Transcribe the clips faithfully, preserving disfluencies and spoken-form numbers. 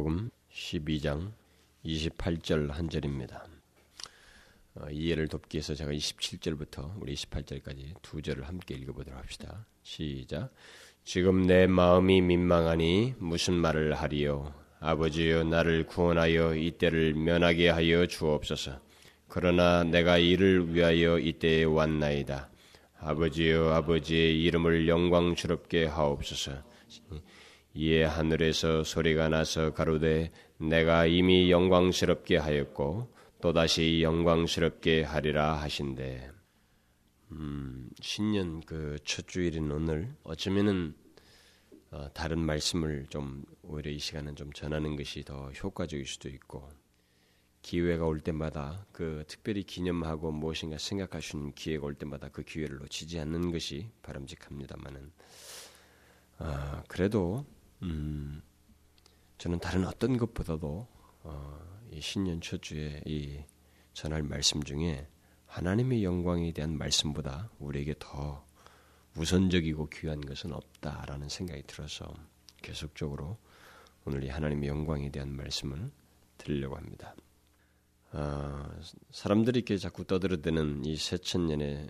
요한복음 십이 장 이십팔 절 한 절입니다. 이해를 돕기 위해서 제가 이십칠 절부터 우리 이십팔 절까지 두 절을 함께 읽어보도록 합시다. 시작. 지금 내 마음이 민망하니 무슨 말을 하리요. 아버지여 나를 구원하여 이때를 면하게 하여 주옵소서. 그러나 내가 이를 위하여 이때에 왔나이다. 아버지여 아버지의 이름을 영광스럽게 하옵소서. 이에 하늘에서 소리가 나서 가로되 내가 이미 영광스럽게 하였고 또다시 영광스럽게 하리라 하신대. 음, 신년 그 첫 주일인 오늘 어쩌면은 어, 다른 말씀을 좀 오히려 이 시간은 좀 전하는 것이 더 효과적일 수도 있고, 기회가 올 때마다 그 특별히 기념하고 무엇인가 생각할 수 있는 기회가 올 때마다 그 기회를 놓치지 않는 것이 바람직합니다만은 아, 그래도 음, 저는 다른 어떤 것보다도 어, 이 신년 첫 주에 이 전할 말씀 중에 하나님의 영광에 대한 말씀보다 우리에게 더 우선적이고 귀한 것은 없다라는 생각이 들어서 계속적으로 오늘 이 하나님의 영광에 대한 말씀을 드리려고 합니다. 아, 사람들이 이렇게 자꾸 떠들어대는 이 새천년의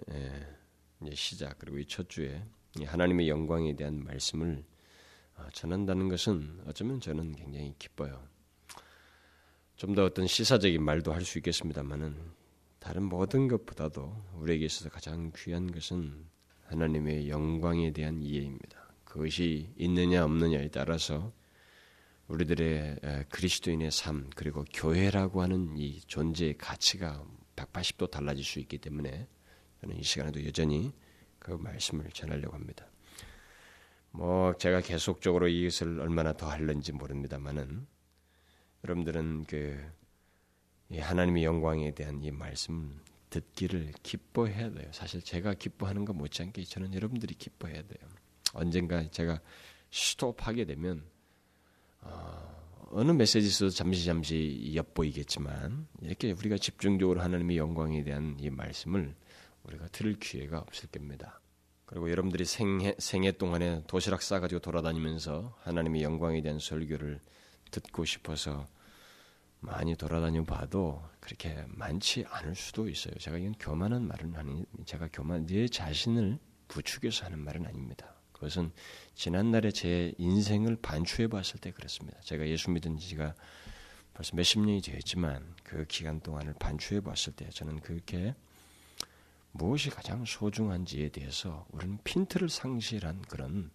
시작, 그리고 이 첫 주에 이 하나님의 영광에 대한 말씀을 전한다는 것은 어쩌면 저는 굉장히 기뻐요. 좀 더 어떤 시사적인 말도 할 수 있겠습니다만은 다른 모든 것보다도 우리에게 있어서 가장 귀한 것은 하나님의 영광에 대한 이해입니다. 그것이 있느냐 없느냐에 따라서 우리들의 그리스도인의 삶, 그리고 교회라고 하는 이 존재의 가치가 백팔십 도 달라질 수 있기 때문에 저는 이 시간에도 여전히 그 말씀을 전하려고 합니다. 뭐 제가 계속적으로 이것을 얼마나 더 할는지 모릅니다만은 여러분들은 그 이 하나님의 영광에 대한 이 말씀 듣기를 기뻐해야 돼요. 사실 제가 기뻐하는 거 못지않게 저는 여러분들이 기뻐해야 돼요. 언젠가 제가 스톱하게 되면 어, 어느 메시지에서도 잠시 잠시 엿보이겠지만 이렇게 우리가 집중적으로 하나님의 영광에 대한 이 말씀을 우리가 들을 기회가 없을 겁니다. 그리고 여러분들이 생애, 생애 동안에 도시락 싸가지고 돌아다니면서 하나님의 영광에 대한 설교를 듣고 싶어서 많이 돌아다녀 봐도 그렇게 많지 않을 수도 있어요. 제가 이건 교만한 말은 아니, 제가 교만, 내 자신을 부추겨서 하는 말은 아닙니다. 그것은 지난날에 제 인생을 반추해 봤을 때 그랬습니다. 제가 예수 믿은 지가 벌써 몇십 년이 되었지만 그 기간 동안을 반추해 봤을 때 저는 그렇게 무엇이 가장 소중한지에 대해서 우리는 핀트를 상실한 그런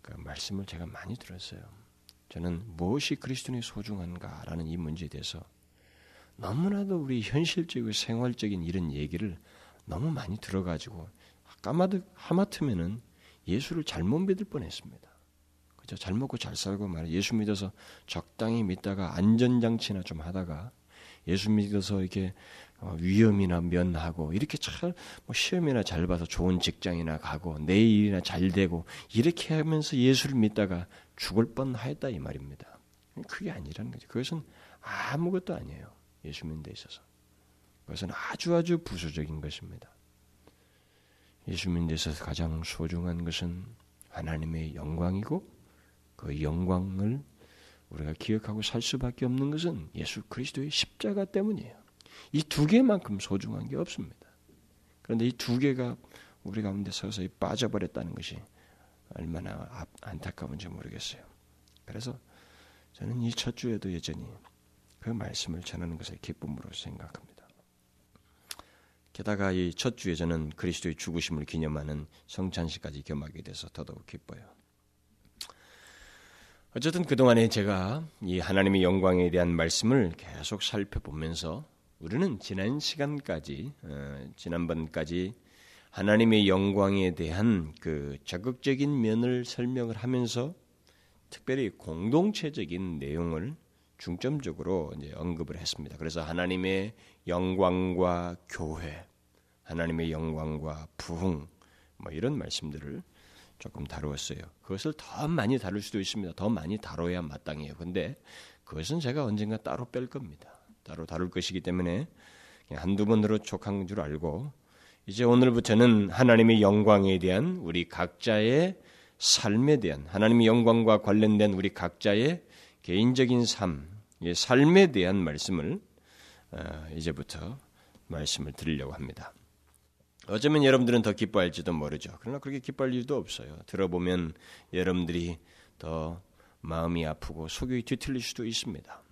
그 말씀을 제가 많이 들었어요. 저는 무엇이 그리스도인의 소중한가라는 이 문제에 대해서 너무나도 우리 현실적이고 생활적인 이런 얘기를 너무 많이 들어가지고 까마득 하마터면은 예수를 잘못 믿을 뻔했습니다. 그죠? 잘 먹고 잘 살고 말이야. 예수 믿어서 적당히 믿다가 안전장치나 좀 하다가 예수 믿어서 이렇게 위험이나 면하고 이렇게 잘 뭐 시험이나 잘 봐서 좋은 직장이나 가고 내 일이나 잘 되고 이렇게 하면서 예수를 믿다가 죽을 뻔하였다 이 말입니다. 그게 아니라는 거죠. 그것은 아무것도 아니에요. 예수 믿는 데 있어서 그것은 아주 아주 부수적인 것입니다. 예수 믿는 데 있어서 가장 소중한 것은 하나님의 영광이고 그 영광을 우리가 기억하고 살 수밖에 없는 것은 예수 그리스도의 십자가 때문이에요. 이 두 개만큼 소중한 게 없습니다. 그런데 이 두 개가 우리 가운데 서서히 빠져버렸다는 것이 얼마나 안타까운지 모르겠어요. 그래서 저는 이 첫 주에도 여전히 그 말씀을 전하는 것을 기쁨으로 생각합니다. 게다가 이 첫 주에 저는 그리스도의 죽으심을 기념하는 성찬식까지 겸하게 돼서 더더욱 기뻐요. 어쨌든 그동안에 제가 이 하나님의 영광에 대한 말씀을 계속 살펴보면서 우리는 지난 시간까지, 어, 지난번까지 하나님의 영광에 대한 그 적극적인 면을 설명을 하면서 특별히 공동체적인 내용을 중점적으로 이제 언급을 했습니다. 그래서 하나님의 영광과 교회, 하나님의 영광과 부흥, 뭐 이런 말씀들을 조금 다루었어요. 그것을 더 많이 다룰 수도 있습니다. 더 많이 다뤄야 마땅해요. 근데 그것은 제가 언젠가 따로 뺄 겁니다. 따로 다룰 것이기 때문에 그냥 한두 번으로 족한 줄 알고 이제 오늘부터는 하나님의 영광에 대한 우리 각자의 삶에 대한 하나님의 영광과 관련된 우리 각자의 개인적인 삶, 삶에 대한 말씀을 이제부터 말씀을 드리려고 합니다. 어쩌면 여러분들은 더 기뻐할지도 모르죠. 그러나 그렇게 기뻐할 일도 없어요. 들어보면 여러분들이 더 마음이 아프고 속이 뒤틀릴 수도 있습니다.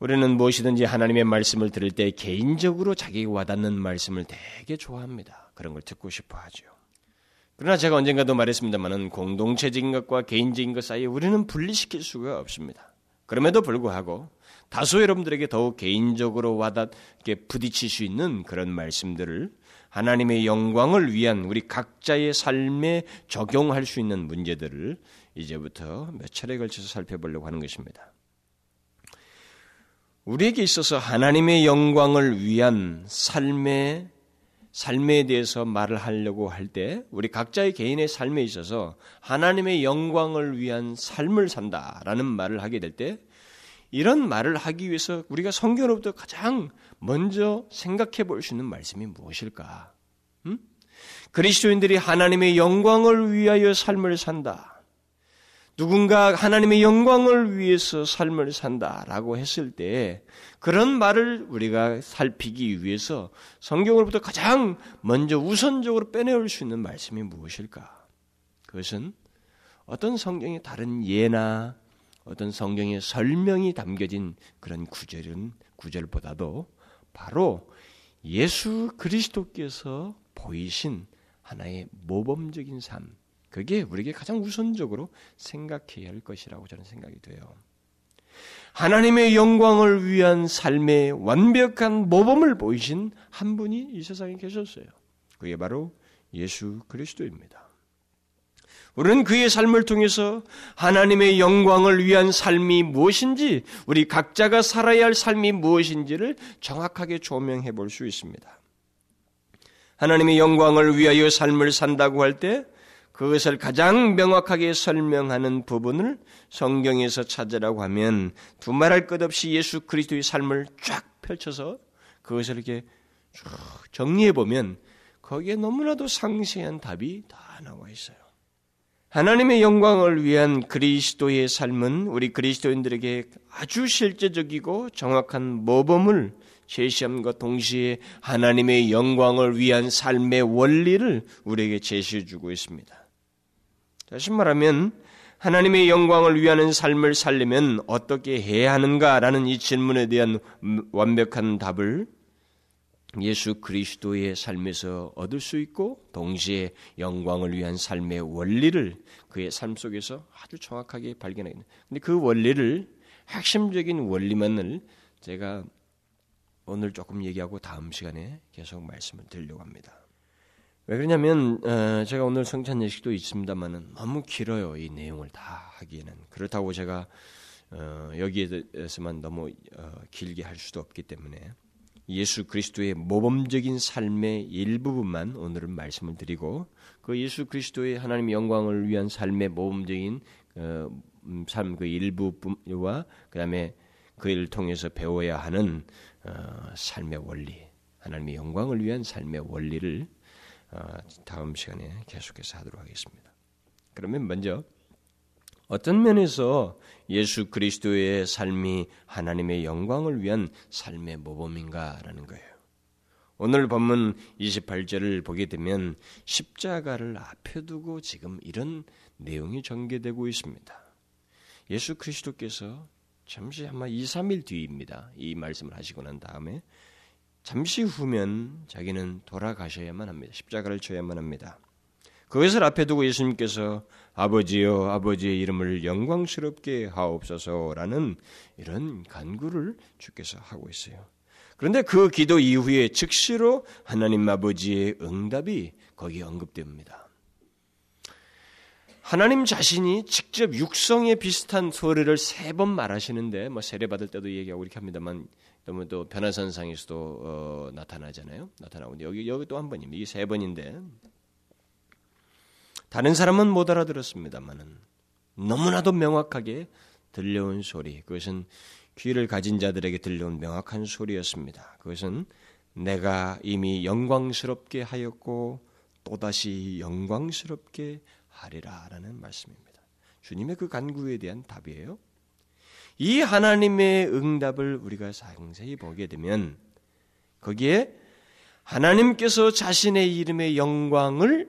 우리는 무엇이든지 하나님의 말씀을 들을 때 개인적으로 자기에게 와닿는 말씀을 되게 좋아합니다. 그런 걸 듣고 싶어하죠. 그러나 제가 언젠가도 말했습니다마는 공동체적인 것과 개인적인 것 사이에 우리는 분리시킬 수가 없습니다. 그럼에도 불구하고 다수 여러분들에게 더욱 개인적으로 와닿게 부딪힐 수 있는 그런 말씀들을 하나님의 영광을 위한 우리 각자의 삶에 적용할 수 있는 문제들을 이제부터 몇 차례에 걸쳐서 살펴보려고 하는 것입니다. 우리에게 있어서 하나님의 영광을 위한 삶의 삶에 대해서 말을 하려고 할 때 우리 각자의 개인의 삶에 있어서 하나님의 영광을 위한 삶을 산다라는 말을 하게 될 때 이런 말을 하기 위해서 우리가 성경으로부터 가장 먼저 생각해 볼 수 있는 말씀이 무엇일까? 음? 그리스도인들이 하나님의 영광을 위하여 삶을 산다. 누군가 하나님의 영광을 위해서 삶을 산다라고 했을 때 그런 말을 우리가 살피기 위해서 성경으로부터 가장 먼저 우선적으로 빼내올 수 있는 말씀이 무엇일까? 그것은 어떤 성경의 다른 예나 어떤 성경의 설명이 담겨진 그런 구절은 구절보다도 바로 예수 그리스도께서 보이신 하나의 모범적인 삶, 그게 우리에게 가장 우선적으로 생각해야 할 것이라고 저는 생각이 돼요. 하나님의 영광을 위한 삶의 완벽한 모범을 보이신 한 분이 이 세상에 계셨어요. 그게 바로 예수 그리스도입니다. 우리는 그의 삶을 통해서 하나님의 영광을 위한 삶이 무엇인지, 우리 각자가 살아야 할 삶이 무엇인지를 정확하게 조명해 볼 수 있습니다. 하나님의 영광을 위하여 삶을 산다고 할 때 그것을 가장 명확하게 설명하는 부분을 성경에서 찾으라고 하면 두말할 것 없이 예수 그리스도의 삶을 쫙 펼쳐서 그것을 이렇게 쭉 정리해 보면 거기에 너무나도 상세한 답이 다 나와 있어요. 하나님의 영광을 위한 그리스도의 삶은 우리 그리스도인들에게 아주 실제적이고 정확한 모범을 제시함과 동시에 하나님의 영광을 위한 삶의 원리를 우리에게 제시해주고 있습니다. 다시 말하면 하나님의 영광을 위한 삶을 살려면 어떻게 해야 하는가라는 이 질문에 대한 완벽한 답을 예수 그리스도의 삶에서 얻을 수 있고 동시에 영광을 위한 삶의 원리를 그의 삶 속에서 아주 정확하게 발견하게 됩니다. 근데 그 원리를, 핵심적인 원리만을 제가 오늘 조금 얘기하고 다음 시간에 계속 말씀을 드리려고 합니다. 왜 그러냐면 어, 제가 오늘 성찬 예식도 있습니다만 너무 길어요. 이 내용을 다 하기에는. 그렇다고 제가 어, 여기에 대해서만 너무 어, 길게 할 수도 없기 때문에 예수 그리스도의 모범적인 삶의 일부분만 오늘은 말씀을 드리고 그 예수 그리스도의 하나님의 영광을 위한 삶의 모범적인 어, 삶 그 일부와 그 다음에 그 일을 통해서 배워야 하는 어, 삶의 원리, 하나님의 영광을 위한 삶의 원리를 어, 다음 시간에 계속해서 하도록 하겠습니다. 그러면 먼저 어떤 면에서 예수 그리스도의 삶이 하나님의 영광을 위한 삶의 모범인가라는 거예요. 오늘 본문 이십팔 절을 보게 되면 십자가를 앞에 두고 지금 이런 내용이 전개되고 있습니다. 예수 그리스도께서 잠시 아마 이, 삼 일 뒤입니다. 이 말씀을 하시고 난 다음에 잠시 후면 자기는 돌아가셔야만 합니다. 십자가를 쳐야만 합니다. 그것을 앞에 두고 예수님께서 아버지여 아버지의 이름을 영광스럽게 하옵소서라는 이런 간구를 주께서 하고 있어요. 그런데 그 기도 이후에 즉시로 하나님 아버지의 응답이 거기에 언급됩니다. 하나님 자신이 직접 육성에 비슷한 소리를 세 번 말하시는데 뭐 세례받을 때도 얘기하고 이렇게 합니다만 너무 또 변화산상에서도 어, 나타나잖아요. 나타나는데 여기 여기 또 한 번입니다. 이게 세 번인데 다른 사람은 못 알아들었습니다만은 너무나도 명확하게 들려온 소리, 그것은 귀를 가진 자들에게 들려온 명확한 소리였습니다. 그것은 내가 이미 영광스럽게 하였고 또다시 영광스럽게 하리라라는 말씀입니다. 주님의 그 간구에 대한 답이에요. 이 하나님의 응답을 우리가 상세히 보게 되면 거기에 하나님께서 자신의 이름의 영광을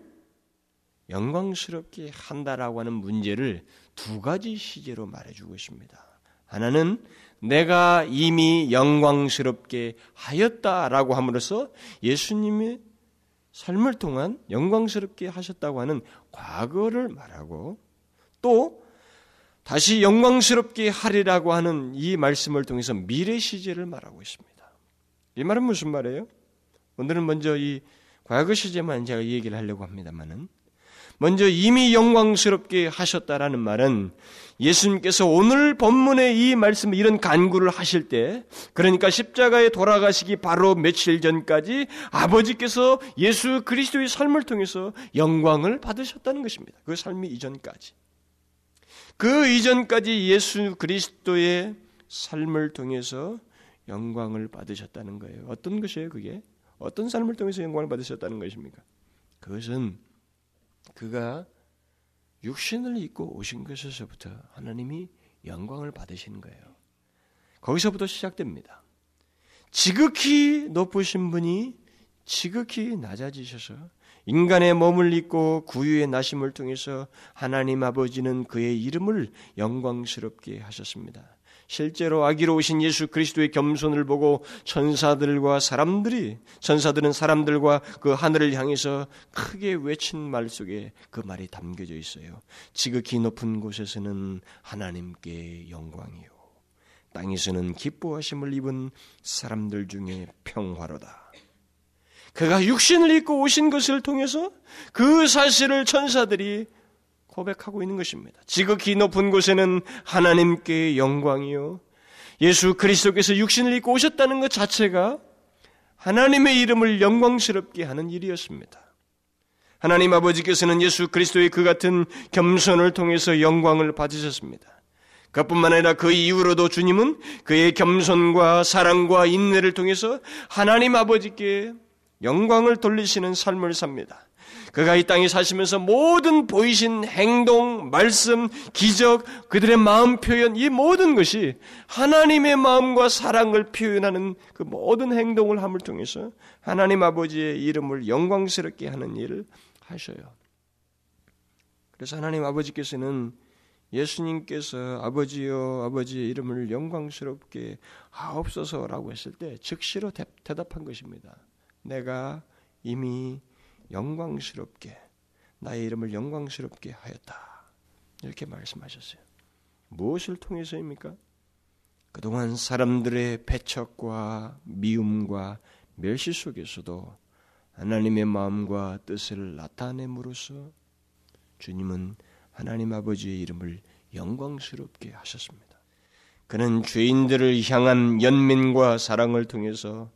영광스럽게 한다라고 하는 문제를 두 가지 시제로 말해주고 있습니다. 하나는 내가 이미 영광스럽게 하였다라고 함으로써 예수님의 삶을 통한 영광스럽게 하셨다고 하는 과거를 말하고, 또 다시 영광스럽게 하리라고 하는 이 말씀을 통해서 미래 시제를 말하고 있습니다. 이 말은 무슨 말이에요? 오늘은 먼저 이 과거 시제만 제가 얘기를 하려고 합니다만은, 먼저 이미 영광스럽게 하셨다라는 말은 예수님께서 오늘 본문의 이 말씀, 이런 간구를 하실 때, 그러니까 십자가에 돌아가시기 바로 며칠 전까지 아버지께서 예수 그리스도의 삶을 통해서 영광을 받으셨다는 것입니다. 그 삶이 이전까지. 그 이전까지 예수 그리스도의 삶을 통해서 영광을 받으셨다는 거예요. 어떤 것이에요, 그게? 어떤 삶을 통해서 영광을 받으셨다는 것입니까? 그것은 그가 육신을 입고 오신 것에서부터 하나님이 영광을 받으시는 거예요. 거기서부터 시작됩니다. 지극히 높으신 분이 지극히 낮아지셔서 인간의 몸을 입고 구유의 나심을 통해서 하나님 아버지는 그의 이름을 영광스럽게 하셨습니다. 실제로 아기로 오신 예수 그리스도의 겸손을 보고 천사들과 사람들이, 천사들은 사람들과 그 하늘을 향해서 크게 외친 말 속에 그 말이 담겨져 있어요. 지극히 높은 곳에서는 하나님께 영광이요, 땅에서는 기뻐하심을 입은 사람들 중에 평화로다. 그가 육신을 입고 오신 것을 통해서 그 사실을 천사들이 고백하고 있는 것입니다. 지극히 높은 곳에는 하나님께 영광이요, 예수 그리스도께서 육신을 입고 오셨다는 것 자체가 하나님의 이름을 영광스럽게 하는 일이었습니다. 하나님 아버지께서는 예수 그리스도의 그 같은 겸손을 통해서 영광을 받으셨습니다. 그뿐만 아니라 그 이후로도 주님은 그의 겸손과 사랑과 인내를 통해서 하나님 아버지께 영광을 돌리시는 삶을 삽니다. 그가 이 땅에 사시면서 모든 보이신 행동, 말씀, 기적, 그들의 마음 표현, 이 모든 것이 하나님의 마음과 사랑을 표현하는 그 모든 행동을 함을 통해서 하나님 아버지의 이름을 영광스럽게 하는 일을 하셔요. 그래서 하나님 아버지께서는 예수님께서 아버지여, 아버지의 이름을 영광스럽게 하옵소서라고 했을 때 즉시로 대답한 것입니다. 내가 이미 영광스럽게, 나의 이름을 영광스럽게 하였다. 이렇게 말씀하셨어요. 무엇을 통해서입니까? 그동안 사람들의 배척과 미움과 멸시 속에서도 하나님의 마음과 뜻을 나타냄으로써 주님은 하나님 아버지의 이름을 영광스럽게 하셨습니다. 그는 죄인들을 향한 연민과 사랑을 통해서,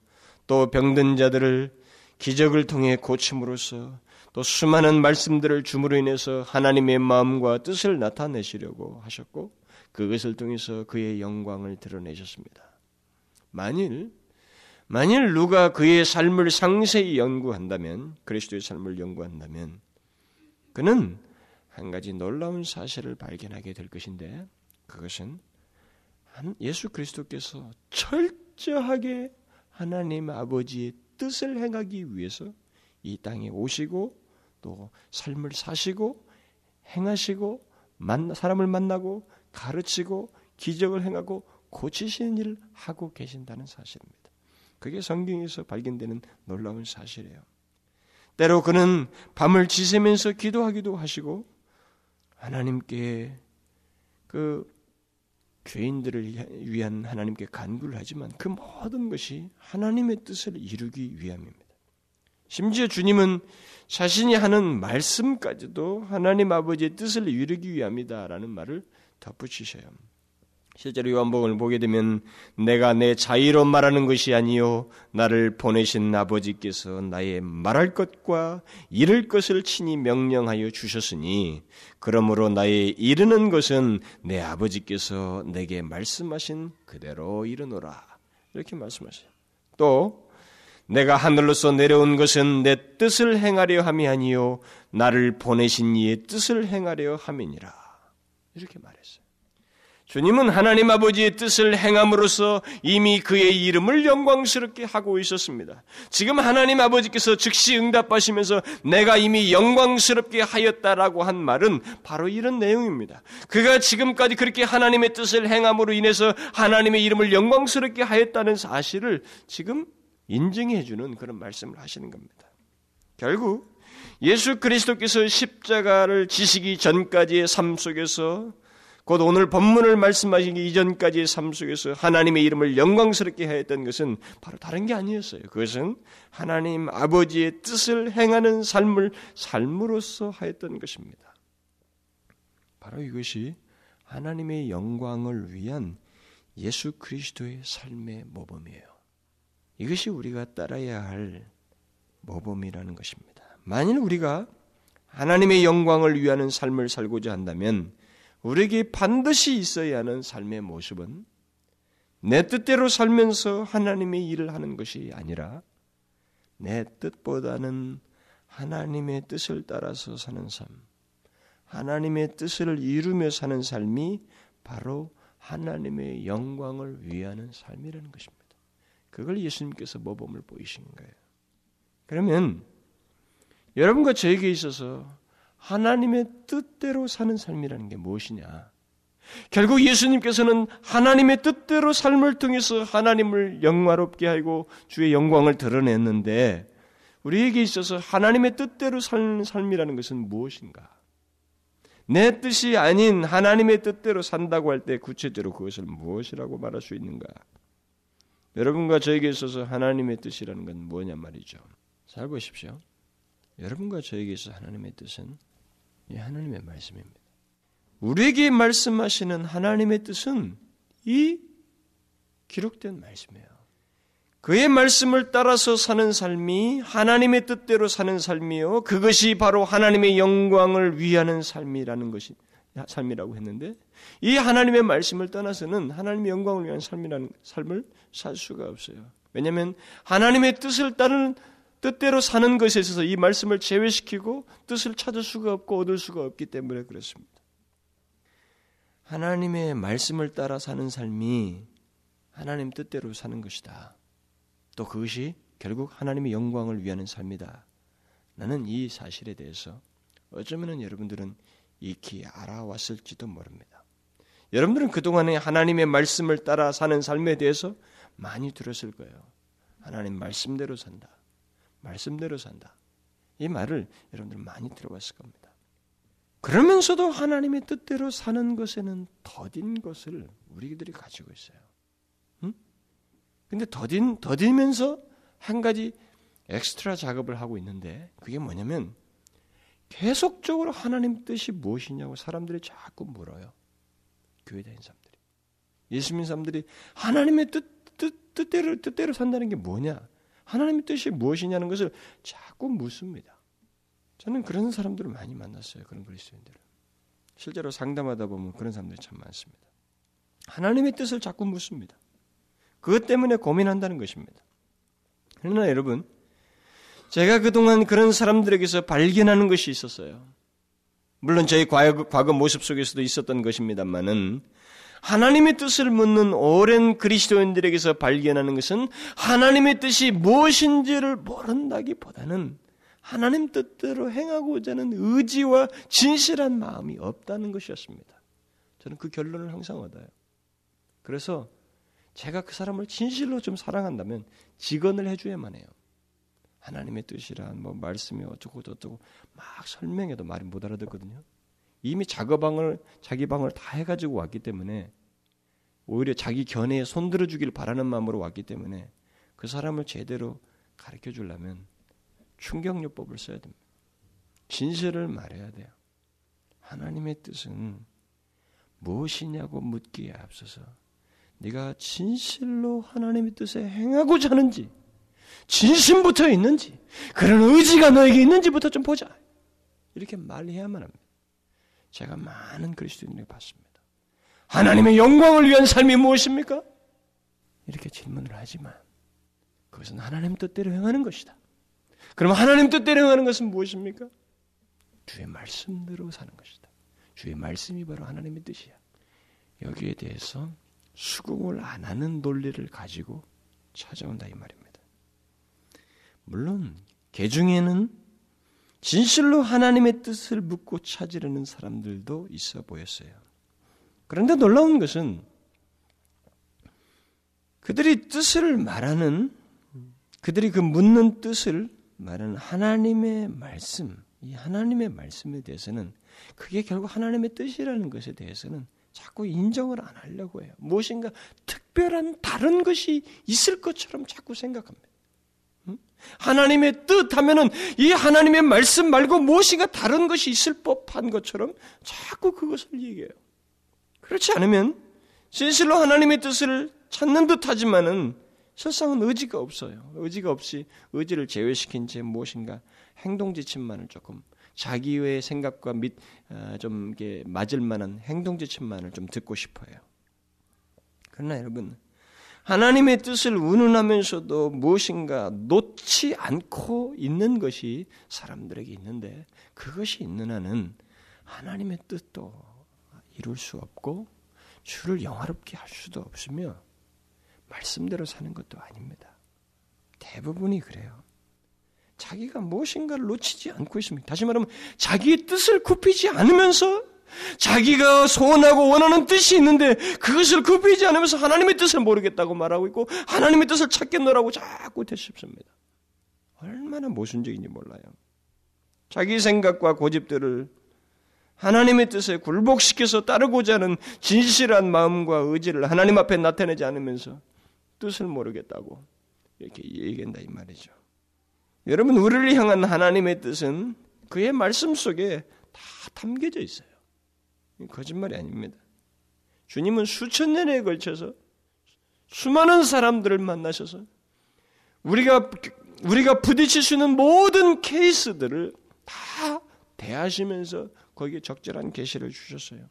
또 병든 자들을 기적을 통해 고침으로써, 또 수많은 말씀들을 줌으로 인해서 하나님의 마음과 뜻을 나타내시려고 하셨고, 그것을 통해서 그의 영광을 드러내셨습니다. 만일 만일 누가 그의 삶을 상세히 연구한다면, 그리스도의 삶을 연구한다면 그는 한 가지 놀라운 사실을 발견하게 될 것인데, 그것은 예수 그리스도께서 철저하게 하나님 아버지의 뜻을 행하기 위해서 이 땅에 오시고 또 삶을 사시고 행하시고 만나, 사람을 만나고 가르치고 기적을 행하고 고치시는 일을 하고 계신다는 사실입니다. 그게 성경에서 발견되는 놀라운 사실이에요. 때로 그는 밤을 지새면서 기도하기도 하시고 하나님께 그 죄인들을 위한 하나님께 간구를 하지만 그 모든 것이 하나님의 뜻을 이루기 위함입니다. 심지어 주님은 자신이 하는 말씀까지도 하나님 아버지의 뜻을 이루기 위함이다라는 말을 덧붙이셔요. 실제로 요한복음을 보게 되면 내가 내 자의로 말하는 것이 아니요 나를 보내신 아버지께서 나의 말할 것과 이를 것을 친히 명령하여 주셨으니 그러므로 나의 이르는 것은 내 아버지께서 내게 말씀하신 그대로 이르노라. 이렇게 말씀하세요. 또 내가 하늘로서 내려온 것은 내 뜻을 행하려 함이 아니요 나를 보내신 이의 뜻을 행하려 함이니라. 이렇게 말했어요. 주님은 하나님 아버지의 뜻을 행함으로써 이미 그의 이름을 영광스럽게 하고 있었습니다. 지금 하나님 아버지께서 즉시 응답하시면서 내가 이미 영광스럽게 하였다라고 한 말은 바로 이런 내용입니다. 그가 지금까지 그렇게 하나님의 뜻을 행함으로 인해서 하나님의 이름을 영광스럽게 하였다는 사실을 지금 인증해주는 그런 말씀을 하시는 겁니다. 결국 예수 그리스도께서 십자가를 지시기 전까지의 삶 속에서 곧 오늘 본문을 말씀하시기 이전까지의 삶 속에서 하나님의 이름을 영광스럽게 하였던 것은 바로 다른 게 아니었어요. 그것은 하나님 아버지의 뜻을 행하는 삶을 삶으로써 하였던 것입니다. 바로 이것이 하나님의 영광을 위한 예수 그리스도의 삶의 모범이에요. 이것이 우리가 따라야 할 모범이라는 것입니다. 만일 우리가 하나님의 영광을 위하는 삶을 살고자 한다면 우리에게 반드시 있어야 하는 삶의 모습은 내 뜻대로 살면서 하나님의 일을 하는 것이 아니라 내 뜻보다는 하나님의 뜻을 따라서 사는 삶, 하나님의 뜻을 이루며 사는 삶이 바로 하나님의 영광을 위하는 삶이라는 것입니다. 그걸 예수님께서 모범을 보이신 거예요. 그러면 여러분과 저에게 있어서 하나님의 뜻대로 사는 삶이라는 게 무엇이냐? 결국 예수님께서는 하나님의 뜻대로 삶을 통해서 하나님을 영화롭게 하고 주의 영광을 드러냈는데 우리에게 있어서 하나님의 뜻대로 사는 삶이라는 것은 무엇인가? 내 뜻이 아닌 하나님의 뜻대로 산다고 할 때 구체적으로 그것을 무엇이라고 말할 수 있는가? 여러분과 저에게 있어서 하나님의 뜻이라는 건 뭐냐 말이죠. 잘 보십시오. 여러분과 저에게 있어서 하나님의 뜻은 이 하나님의 말씀입니다. 우리에게 말씀하시는 하나님의 뜻은 이 기록된 말씀이에요. 그의 말씀을 따라서 사는 삶이 하나님의 뜻대로 사는 삶이요, 그것이 바로 하나님의 영광을 위하는 삶이라는 것이 삶이라고 했는데 이 하나님의 말씀을 떠나서는 하나님의 영광을 위한 삶이라는 삶을 살 수가 없어요. 왜냐하면 하나님의 뜻을 따르는 뜻대로 사는 것에 있어서 이 말씀을 제외시키고 뜻을 찾을 수가 없고 얻을 수가 없기 때문에 그렇습니다. 하나님의 말씀을 따라 사는 삶이 하나님 뜻대로 사는 것이다. 또 그것이 결국 하나님의 영광을 위하는 삶이다. 나는 이 사실에 대해서 어쩌면 여러분들은 익히 알아왔을지도 모릅니다. 여러분들은 그동안에 하나님의 말씀을 따라 사는 삶에 대해서 많이 들었을 거예요. 하나님 말씀대로 산다. 말씀대로 산다. 이 말을 여러분들 많이 들어봤을 겁니다. 그러면서도 하나님의 뜻대로 사는 것에는 더딘 것을 우리들이 가지고 있어요. 응? 근데 더딘, 더디면서 한 가지 엑스트라 작업을 하고 있는데 그게 뭐냐면 계속적으로 하나님 뜻이 무엇이냐고 사람들이 자꾸 물어요. 교회 다닌 사람들이. 예수 믿는 사람들이 하나님의 뜻, 뜻, 뜻대로, 뜻대로 산다는 게 뭐냐? 하나님의 뜻이 무엇이냐는 것을 자꾸 묻습니다. 저는 그런 사람들을 많이 만났어요. 그런 그리스도인들을. 실제로 상담하다 보면 그런 사람들이 참 많습니다. 하나님의 뜻을 자꾸 묻습니다. 그것 때문에 고민한다는 것입니다. 그러나 여러분, 제가 그동안 그런 사람들에게서 발견하는 것이 있었어요. 물론 저희 과거, 과거 모습 속에서도 있었던 것입니다만은 하나님의 뜻을 묻는 오랜 그리스도인들에게서 발견하는 것은 하나님의 뜻이 무엇인지를 모른다기보다는 하나님 뜻대로 행하고자 하는 의지와 진실한 마음이 없다는 것이었습니다. 저는 그 결론을 항상 얻어요. 그래서 제가 그 사람을 진실로 좀 사랑한다면 직언을 해줘야만 해요. 하나님의 뜻이란 뭐 말씀이 어쩌고 저쩌고 막 설명해도 말이 못 알아듣거든요. 이미 작업방을, 자기 방을 다 해가지고 왔기 때문에 오히려 자기 견해에 손들어주길 바라는 마음으로 왔기 때문에 그 사람을 제대로 가르쳐주려면 충격요법을 써야 됩니다. 진실을 말해야 돼요. 하나님의 뜻은 무엇이냐고 묻기에 앞서서 네가 진실로 하나님의 뜻에 행하고자 하는지 진심부터 있는지 그런 의지가 너에게 있는지부터 좀 보자. 이렇게 말해야만 합니다. 제가 많은 그리스도인들을 봤습니다. 하나님의 영광을 위한 삶이 무엇입니까? 이렇게 질문을 하지만 그것은 하나님 뜻대로 행하는 것이다. 그럼 하나님 뜻대로 행하는 것은 무엇입니까? 주의 말씀대로 사는 것이다. 주의 말씀이 바로 하나님의 뜻이야. 여기에 대해서 수긍을 안 하는 논리를 가지고 찾아온다 이 말입니다. 물론 개중에는 진실로 하나님의 뜻을 묻고 찾으려는 사람들도 있어 보였어요. 그런데 놀라운 것은 그들이 뜻을 말하는, 그들이 그 묻는 뜻을 말하는 하나님의 말씀, 이 하나님의 말씀에 대해서는 그게 결국 하나님의 뜻이라는 것에 대해서는 자꾸 인정을 안 하려고 해요. 무엇인가 특별한 다른 것이 있을 것처럼 자꾸 생각합니다. 하나님의 뜻 하면은 이 하나님의 말씀 말고 무엇인가 다른 것이 있을 법한 것처럼 자꾸 그것을 얘기해요. 그렇지 않으면 진실로 하나님의 뜻을 찾는 듯 하지만은 실상은 의지가 없어요. 의지가 없이 의지를 제외시킨 채 무엇인가 행동 지침만을 조금 자기 외의 생각과 밑, 어, 좀 이게 맞을 만한 행동 지침만을 좀 듣고 싶어요. 그러나 여러분, 하나님의 뜻을 운운하면서도 무엇인가 놓지 않고 있는 것이 사람들에게 있는데 그것이 있는 한은 하나님의 뜻도 이룰 수 없고 주를 영화롭게 할 수도 없으며 말씀대로 사는 것도 아닙니다. 대부분이 그래요. 자기가 무엇인가를 놓치지 않고 있습니다. 다시 말하면 자기의 뜻을 굽히지 않으면서 자기가 소원하고 원하는 뜻이 있는데 그것을 굽히지 않으면서 하나님의 뜻을 모르겠다고 말하고 있고 하나님의 뜻을 찾겠노라고 자꾸 되씹습니다. 얼마나 모순적인지 몰라요. 자기 생각과 고집들을 하나님의 뜻에 굴복시켜서 따르고자 하는 진실한 마음과 의지를 하나님 앞에 나타내지 않으면서 뜻을 모르겠다고 이렇게 얘기한다 이 말이죠. 여러분, 우리를 향한 하나님의 뜻은 그의 말씀 속에 다 담겨져 있어요. 거짓말이 아닙니다. 주님은 수천 년에 걸쳐서 수많은 사람들을 만나셔서 우리가 우리가 부딪힐 수 있는 모든 케이스들을 다 대하시면서 거기에 적절한 계시를 주셨어요.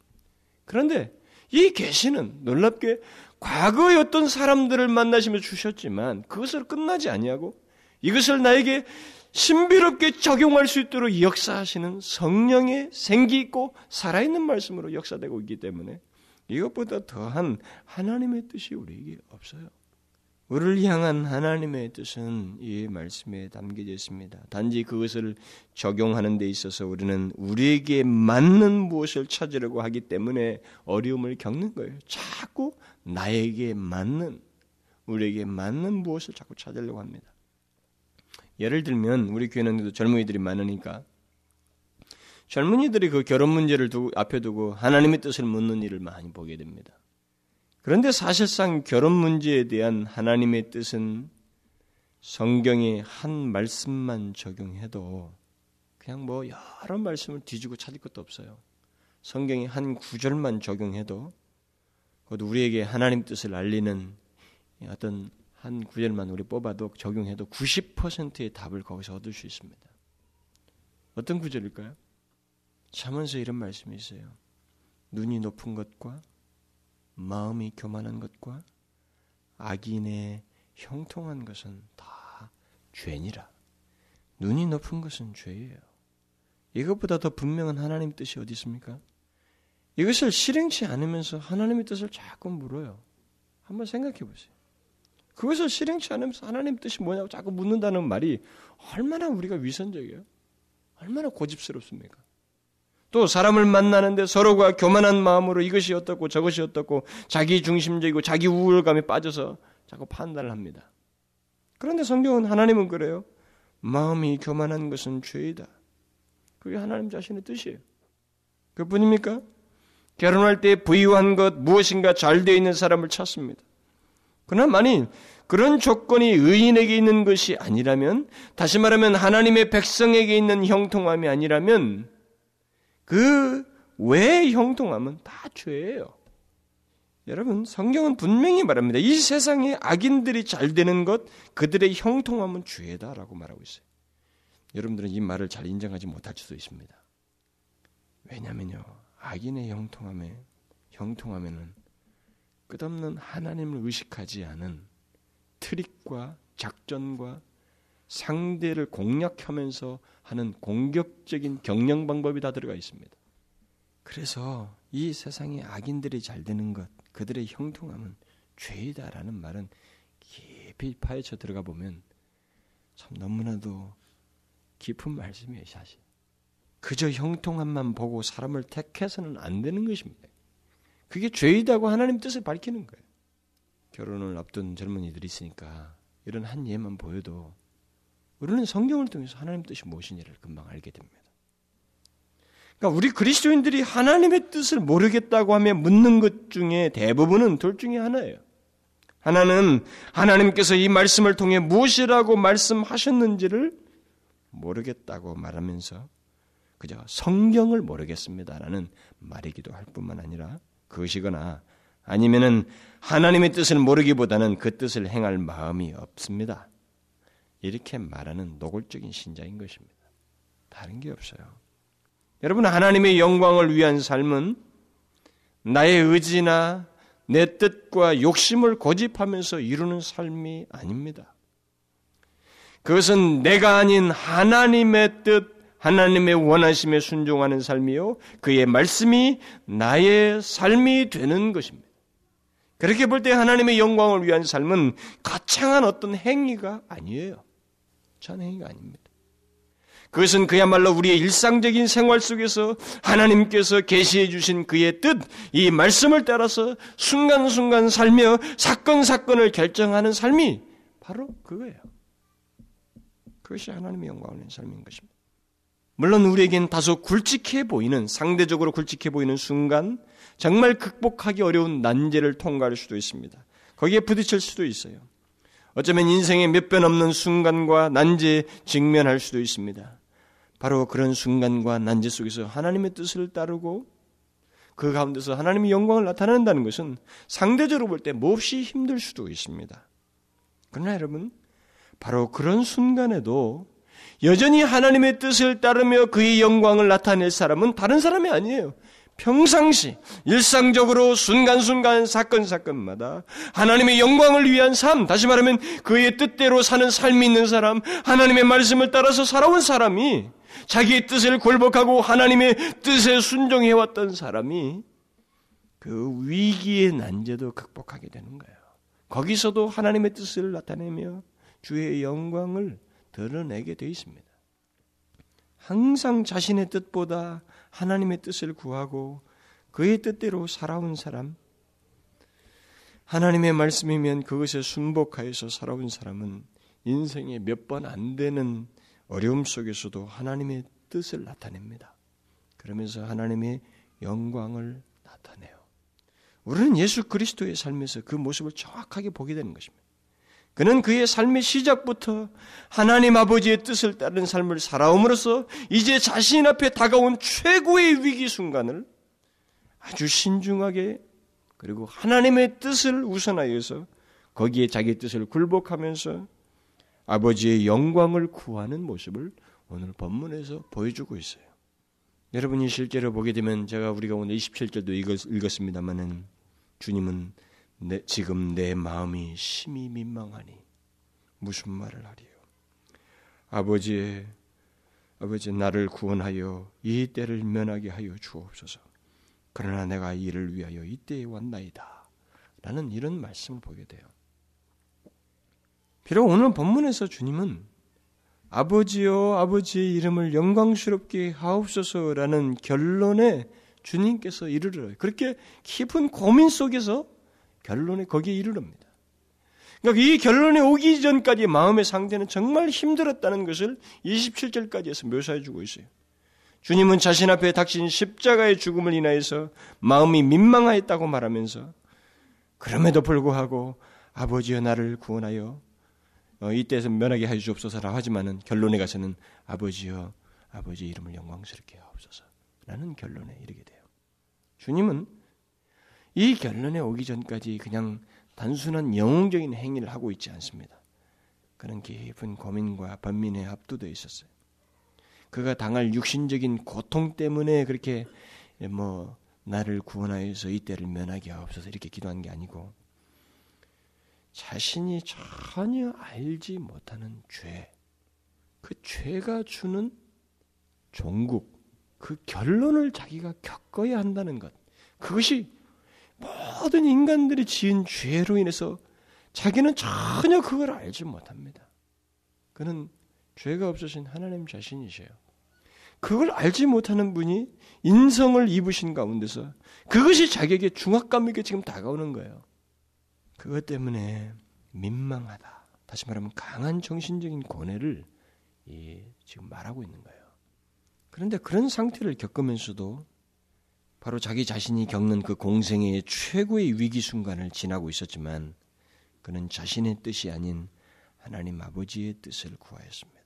그런데 이 계시는 놀랍게 과거의 어떤 사람들을 만나시면서 주셨지만 그것을 끝나지 아니하고 이것을 나에게 신비롭게 적용할 수 있도록 역사하시는 성령의 생기 있고 살아있는 말씀으로 역사되고 있기 때문에 이것보다 더한 하나님의 뜻이 우리에게 없어요. 우리를 향한 하나님의 뜻은 이 말씀에 담겨져 있습니다. 단지 그것을 적용하는 데 있어서 우리는 우리에게 맞는 무엇을 찾으려고 하기 때문에 어려움을 겪는 거예요. 자꾸 나에게 맞는, 우리에게 맞는 무엇을 자꾸 찾으려고 합니다. 예를 들면 우리 교회는 젊은이들이 많으니까 젊은이들이 그 결혼 문제를 두고, 앞에 두고 하나님의 뜻을 묻는 일을 많이 보게 됩니다. 그런데 사실상 결혼 문제에 대한 하나님의 뜻은 성경의 한 말씀만 적용해도 그냥 뭐 여러 말씀을 뒤지고 찾을 것도 없어요. 성경의 한 구절만 적용해도 그것도 우리에게 하나님 뜻을 알리는 어떤 한 구절만 우리 뽑아도 적용해도 구십 퍼센트의 답을 거기서 얻을 수 있습니다. 어떤 구절일까요? 잠언서 이런 말씀이 있어요. 눈이 높은 것과 마음이 교만한 것과 악인의 형통한 것은 다 죄니라. 눈이 높은 것은 죄예요. 이것보다 더 분명한 하나님 뜻이 어디 있습니까? 이것을 실행치 않으면서 하나님의 뜻을 자꾸 물어요. 한번 생각해 보세요. 그것을 실행치 않으면서 하나님 뜻이 뭐냐고 자꾸 묻는다는 말이 얼마나 우리가 위선적이에요? 얼마나 고집스럽습니까? 또 사람을 만나는데 서로가 교만한 마음으로 이것이 어떻고 저것이 어떻고 자기 중심적이고 자기 우월감에 빠져서 자꾸 판단을 합니다. 그런데 성경은 하나님은 그래요. 마음이 교만한 것은 죄이다. 그게 하나님 자신의 뜻이에요. 그뿐입니까? 결혼할 때 부유한 것, 무엇인가 잘 되어 있는 사람을 찾습니다. 그러나 만일 그런 조건이 의인에게 있는 것이 아니라면, 다시 말하면 하나님의 백성에게 있는 형통함이 아니라면 그 외의 형통함은 다 죄예요. 여러분, 성경은 분명히 말합니다. 이 세상의 악인들이 잘 되는 것, 그들의 형통함은 죄다라고 말하고 있어요. 여러분들은 이 말을 잘 인정하지 못할 수도 있습니다. 왜냐면요, 악인의 형통함에, 형통함에는 끝없는 하나님을 의식하지 않은 트릭과 작전과 상대를 공략하면서 하는 공격적인 경영 방법이 다 들어가 있습니다. 그래서 이 세상의 악인들이 잘 되는 것, 그들의 형통함은 죄이다라는 말은 깊이 파헤쳐 들어가 보면 참 너무나도 깊은 말씀이에요. 사실 그저 형통함만 보고 사람을 택해서는 안 되는 것입니다. 그게 죄이다고 하나님 뜻을 밝히는 거예요. 결혼을 앞둔 젊은이들이 있으니까 이런 한 예만 보여도 우리는 성경을 통해서 하나님 뜻이 무엇인지를 금방 알게 됩니다. 그러니까 우리 그리스도인들이 하나님의 뜻을 모르겠다고 하며 묻는 것 중에 대부분은 둘 중에 하나예요. 하나는 하나님께서 이 말씀을 통해 무엇이라고 말씀하셨는지를 모르겠다고 말하면서 그저 성경을 모르겠습니다라는 말이기도 할 뿐만 아니라 그것이거나 아니면은 하나님의 뜻을 모르기보다는 그 뜻을 행할 마음이 없습니다. 이렇게 말하는 노골적인 신자인 것입니다. 다른 게 없어요. 여러분, 하나님의 영광을 위한 삶은 나의 의지나 내 뜻과 욕심을 고집하면서 이루는 삶이 아닙니다. 그것은 내가 아닌 하나님의 뜻, 하나님의 원하심에 순종하는 삶이요, 그의 말씀이 나의 삶이 되는 것입니다. 그렇게 볼 때 하나님의 영광을 위한 삶은 거창한 어떤 행위가 아니에요. 전 행위가 아닙니다. 그것은 그야말로 우리의 일상적인 생활 속에서 하나님께서 계시해 주신 그의 뜻, 이 말씀을 따라서 순간순간 살며 사건 사건을 결정하는 삶이 바로 그거예요. 그것이 하나님의 영광을 위한 삶인 것입니다. 물론 우리에겐 다소 굵직해 보이는, 상대적으로 굵직해 보이는 순간 정말 극복하기 어려운 난제를 통과할 수도 있습니다. 거기에 부딪힐 수도 있어요. 어쩌면 인생의 몇 번 없는 순간과 난제에 직면할 수도 있습니다. 바로 그런 순간과 난제 속에서 하나님의 뜻을 따르고 그 가운데서 하나님의 영광을 나타낸다는 것은 상대적으로 볼 때 몹시 힘들 수도 있습니다. 그러나 여러분, 바로 그런 순간에도 여전히 하나님의 뜻을 따르며 그의 영광을 나타낼 사람은 다른 사람이 아니에요. 평상시 일상적으로 순간순간 사건 사건마다 하나님의 영광을 위한 삶, 다시 말하면 그의 뜻대로 사는 삶이 있는 사람, 하나님의 말씀을 따라서 살아온 사람이, 자기의 뜻을 굴복하고 하나님의 뜻에 순종해왔던 사람이 그 위기의 난제도 극복하게 되는 거예요. 거기서도 하나님의 뜻을 나타내며 주의 영광을 드러내게 되어 있습니다. 항상 자신의 뜻보다 하나님의 뜻을 구하고 그의 뜻대로 살아온 사람, 하나님의 말씀이면 그것에 순복하여서 살아온 사람은 인생에 몇 번 안 되는 어려움 속에서도 하나님의 뜻을 나타냅니다. 그러면서 하나님의 영광을 나타내요. 우리는 예수 그리스도의 삶에서 그 모습을 정확하게 보게 되는 것입니다. 그는 그의 삶의 시작부터 하나님 아버지의 뜻을 따르는 삶을 살아옴으로써 이제 자신 앞에 다가온 최고의 위기 순간을 아주 신중하게, 그리고 하나님의 뜻을 우선하여서 거기에 자기 뜻을 굴복하면서 아버지의 영광을 구하는 모습을 오늘 본문에서 보여주고 있어요. 여러분이 실제로 보게 되면, 제가 우리가 오늘 이십칠 절도 읽었습니다마는, 주님은 내, 지금 내 마음이 심히 민망하니 무슨 말을 하리요. 아버지의, 아버지 나를 구원하여 이 때를 면하게 하여 주옵소서. 그러나 내가 이를 위하여 이 때에 왔나이다. 라는 이런 말씀을 보게 돼요. 비록 오늘 본문에서 주님은 아버지여 아버지의 이름을 영광스럽게 하옵소서라는 결론에 주님께서 이르러 그렇게 깊은 고민 속에서 결론에 거기에 이르릅니다. 그러니까 이 결론에 오기 전까지 마음의 상태는 정말 힘들었다는 것을 이십칠 절까지에서 묘사해주고 있어요. 주님은 자신 앞에 닥친 십자가의 죽음을 인하여서 마음이 민망하였다고 말하면서 그럼에도 불구하고 아버지여 나를 구원하여 이때에서 면하게 하여 주옵소서라 하지만은 결론에 가서는 아버지여 아버지 이름을 영광스럽게 하옵소서라는 결론에 이르게 돼요. 주님은 이 결론에 오기 전까지 그냥 단순한 영웅적인 행위를 하고 있지 않습니다. 그런 깊은 고민과 번민에 압도되어 있었어요. 그가 당할 육신적인 고통 때문에 그렇게 뭐 나를 구원하여서 이때를 면하게 하옵소서 이렇게 기도한 게 아니고, 자신이 전혀 알지 못하는 죄, 그 죄가 주는 종국, 그 결론을 자기가 겪어야 한다는 것, 그것이 모든 인간들이 지은 죄로 인해서 자기는 전혀 그걸 알지 못합니다. 그는 죄가 없으신 하나님 자신이세요. 그걸 알지 못하는 분이 인성을 입으신 가운데서 그것이 자기에게 중압감 있게 지금 다가오는 거예요. 그것 때문에 민망하다. 다시 말하면 강한 정신적인 고뇌를 예, 지금 말하고 있는 거예요. 그런데 그런 상태를 겪으면서도 바로 자기 자신이 겪는 그 공생애의 최고의 위기 순간을 지나고 있었지만 그는 자신의 뜻이 아닌 하나님 아버지의 뜻을 구하였습니다.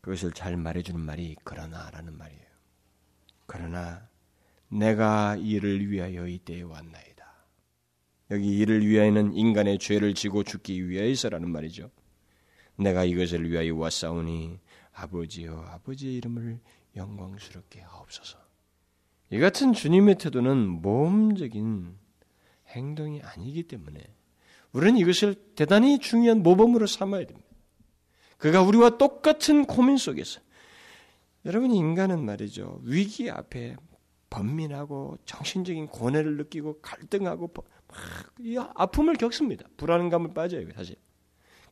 그것을 잘 말해주는 말이 그러나라는 말이에요. 그러나 내가 이를 위하여 이때에 왔나이다. 여기 이를 위하여는 인간의 죄를 지고 죽기 위하여서라는 말이죠. 내가 이것을 위하여 왔사오니 아버지여 아버지의 이름을 영광스럽게 하옵소서. 이 같은 주님의 태도는 모범적인 행동이 아니기 때문에 우리는 이것을 대단히 중요한 모범으로 삼아야 됩니다. 그가 우리와 똑같은 고민 속에서, 여러분 인간은 말이죠, 위기 앞에 번민하고 정신적인 고뇌를 느끼고 갈등하고 막 아픔을 겪습니다. 불안감을 빠져요 사실.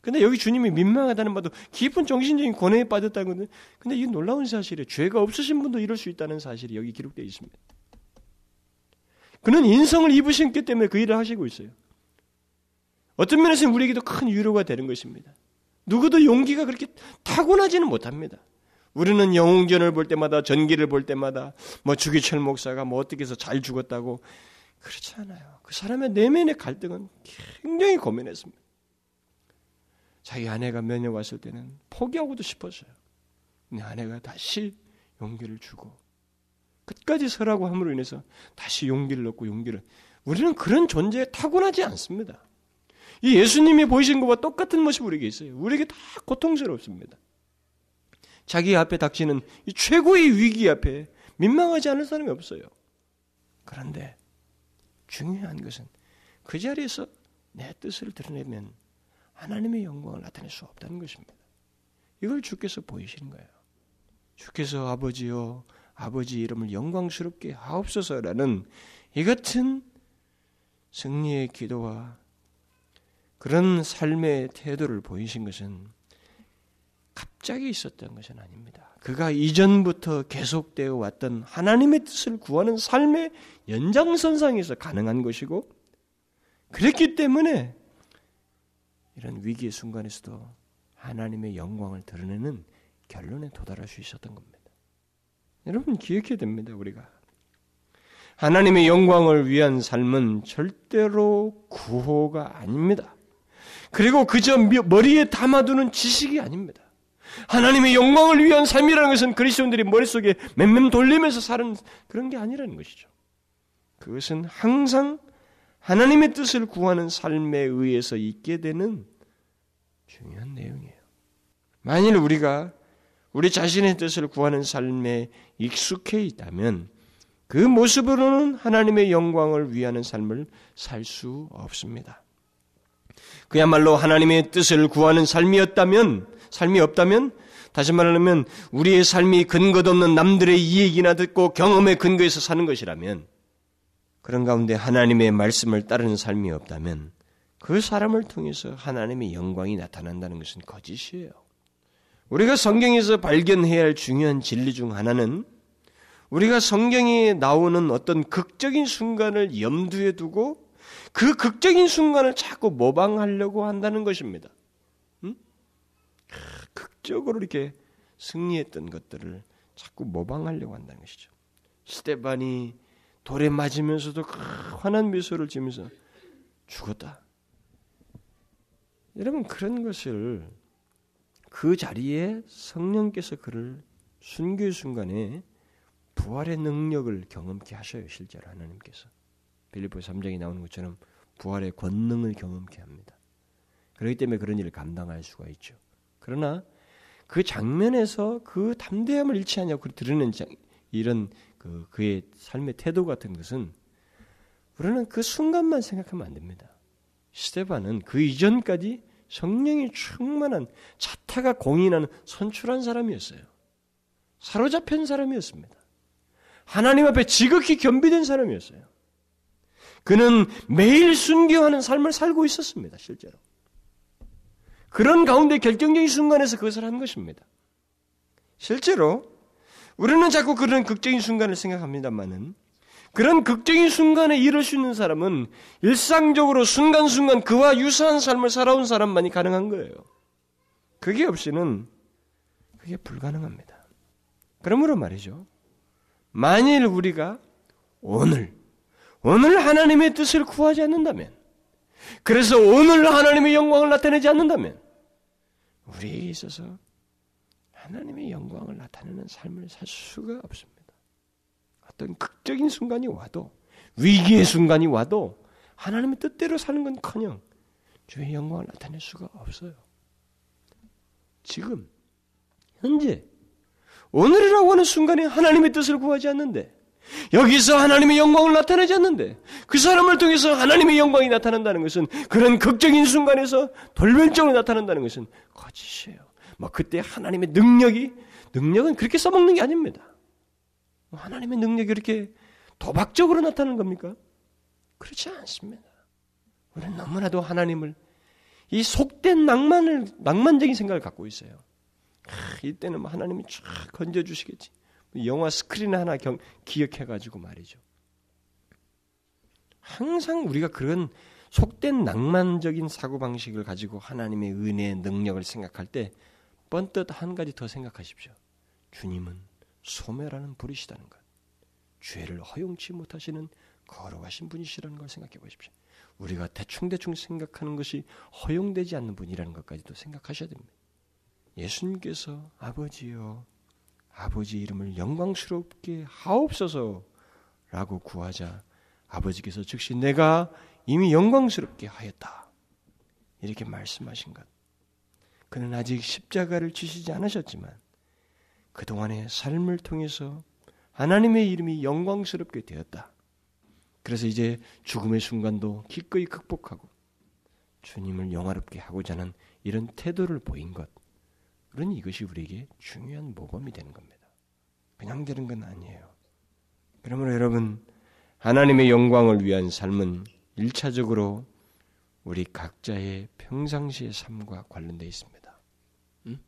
근데 여기 주님이 민망하다는 말도 깊은 정신적인 고뇌에 빠졌다는 건데, 근데 이 놀라운 사실이 죄가 없으신 분도 이럴 수 있다는 사실이 여기 기록되어 있습니다. 그는 인성을 입으셨기 때문에 그 일을 하시고 있어요. 어떤 면에서는 우리에게도 큰 위로가 되는 것입니다. 누구도 용기가 그렇게 타고나지는 못합니다. 우리는 영웅전을 볼 때마다, 전기를 볼 때마다 뭐 주기철 목사가 뭐 어떻게 해서 잘 죽었다고, 그렇지 않아요. 그 사람의 내면의 갈등은 굉장히 고민했습니다. 자기 아내가 몇 년 왔을 때는 포기하고도 싶었어요. 근데 아내가 다시 용기를 주고 끝까지 서라고 함으로 인해서 다시 용기를 얻고 용기를, 우리는 그런 존재에 타고나지 않습니다. 이 예수님이 보이신 것과 똑같은 모습이 우리에게 있어요. 우리에게 다 고통스럽습니다. 자기 앞에 닥치는 이 최고의 위기 앞에 민망하지 않을 사람이 없어요. 그런데 중요한 것은 그 자리에서 내 뜻을 드러내면 하나님의 영광을 나타낼 수 없다는 것입니다. 이걸 주께서 보이시는 거예요. 주께서 아버지요 아버지 이름을 영광스럽게 하옵소서라는 이 같은 승리의 기도와 그런 삶의 태도를 보이신 것은 갑자기 있었던 것은 아닙니다. 그가 이전부터 계속되어 왔던 하나님의 뜻을 구하는 삶의 연장선상에서 가능한 것이고, 그랬기 때문에 이런 위기의 순간에서도 하나님의 영광을 드러내는 결론에 도달할 수 있었던 겁니다. 여러분 기억해야 됩니다. 우리가 하나님의 영광을 위한 삶은 절대로 구호가 아닙니다. 그리고 그저 머리에 담아두는 지식이 아닙니다. 하나님의 영광을 위한 삶이라는 것은 그리스도인들이 머릿속에 맴맴 돌리면서 사는 그런 게 아니라는 것이죠. 그것은 항상 하나님의 뜻을 구하는 삶에 의해서 있게 되는 중요한 내용이에요. 만일 우리가 우리 자신의 뜻을 구하는 삶에 익숙해 있다면 그 모습으로는 하나님의 영광을 위하는 삶을 살 수 없습니다. 그야말로 하나님의 뜻을 구하는 삶이었다면, 삶이 없다면, 다시 말하면 우리의 삶이 근거도 없는 남들의 이익이나 듣고 경험의 근거에서 사는 것이라면, 그런 가운데 하나님의 말씀을 따르는 삶이 없다면 그 사람을 통해서 하나님의 영광이 나타난다는 것은 거짓이에요. 우리가 성경에서 발견해야 할 중요한 진리 중 하나는 우리가 성경에 나오는 어떤 극적인 순간을 염두에 두고 그 극적인 순간을 자꾸 모방하려고 한다는 것입니다. 응? 극적으로 이렇게 승리했던 것들을 자꾸 모방하려고 한다는 것이죠. 스데반이 돌에 맞으면서도 그 환한 미소를 지으면서 죽었다. 여러분 그런 것을, 그 자리에 성령께서 그를 순교의 순간에 부활의 능력을 경험케 하셔요. 실제로 하나님께서 빌립보 삼 장에 나오는 것처럼 부활의 권능을 경험케 합니다. 그렇기 때문에 그런 일을 감당할 수가 있죠. 그러나 그 장면에서 그 담대함을 잃지 않냐고 드러낸 이런 그 그의 삶의 태도 같은 것은 우리는 그 순간만 생각하면 안 됩니다. 스데반은 그 이전까지 성령이 충만한, 자타가 공인하는 선출한 사람이었어요. 사로잡힌 사람이었습니다. 하나님 앞에 지극히 겸비된 사람이었어요. 그는 매일 순교하는 삶을 살고 있었습니다. 실제로. 그런 가운데 결정적인 순간에서 그것을 한 것입니다. 실제로 우리는 자꾸 그런 극적인 순간을 생각합니다만은 그런 극적인 순간에 이룰 수 있는 사람은 일상적으로 순간순간 그와 유사한 삶을 살아온 사람만이 가능한 거예요. 그게 없이는 그게 불가능합니다. 그러므로 말이죠. 만일 우리가 오늘, 오늘 하나님의 뜻을 구하지 않는다면, 그래서 오늘 하나님의 영광을 나타내지 않는다면, 우리에게 있어서 하나님의 영광을 나타내는 삶을 살 수가 없습니다. 어떤 극적인 순간이 와도, 위기의 순간이 와도 하나님의 뜻대로 사는 건커녕 주의 영광을 나타낼 수가 없어요. 지금, 현재, 오늘이라고 하는 순간에 하나님의 뜻을 구하지 않는데, 여기서 하나님의 영광을 나타내지 않는데, 그 사람을 통해서 하나님의 영광이 나타난다는 것은, 그런 극적인 순간에서 돌변적으로 나타난다는 것은 거짓이에요. 뭐 그때 하나님의 능력이, 능력은 그렇게 써먹는 게 아닙니다. 하나님의 능력이 이렇게 도박적으로 나타나는 겁니까? 그렇지 않습니다. 우리는 너무나도 하나님을, 이 속된 낭만을, 낭만적인 생각을 갖고 있어요. 아, 이때는 뭐 하나님이 쫙 건져주시겠지. 영화 스크린 하나 경, 기억해가지고 말이죠. 항상 우리가 그런 속된 낭만적인 사고방식을 가지고 하나님의 은혜의 능력을 생각할 때 번뜻 한 가지 더 생각하십시오. 주님은 소멸하는 불이시다는 것, 죄를 허용치 못하시는 거룩하신 분이시라는 걸 생각해 보십시오. 우리가 대충대충 생각하는 것이 허용되지 않는 분이라는 것까지도 생각하셔야 됩니다. 예수님께서 아버지여 아버지 이름을 영광스럽게 하옵소서 라고 구하자 아버지께서 즉시 내가 이미 영광스럽게 하였다 이렇게 말씀하신 것, 그는 아직 십자가를 지시지 않으셨지만 그동안의 삶을 통해서 하나님의 이름이 영광스럽게 되었다. 그래서 이제 죽음의 순간도 기꺼이 극복하고 주님을 영화롭게 하고자 하는 이런 태도를 보인 것, 그런 이것이 우리에게 중요한 모범이 되는 겁니다. 그냥 되는 건 아니에요. 그러므로 여러분, 하나님의 영광을 위한 삶은 일차적으로 우리 각자의 평상시의 삶과 관련되어 있습니다. 응?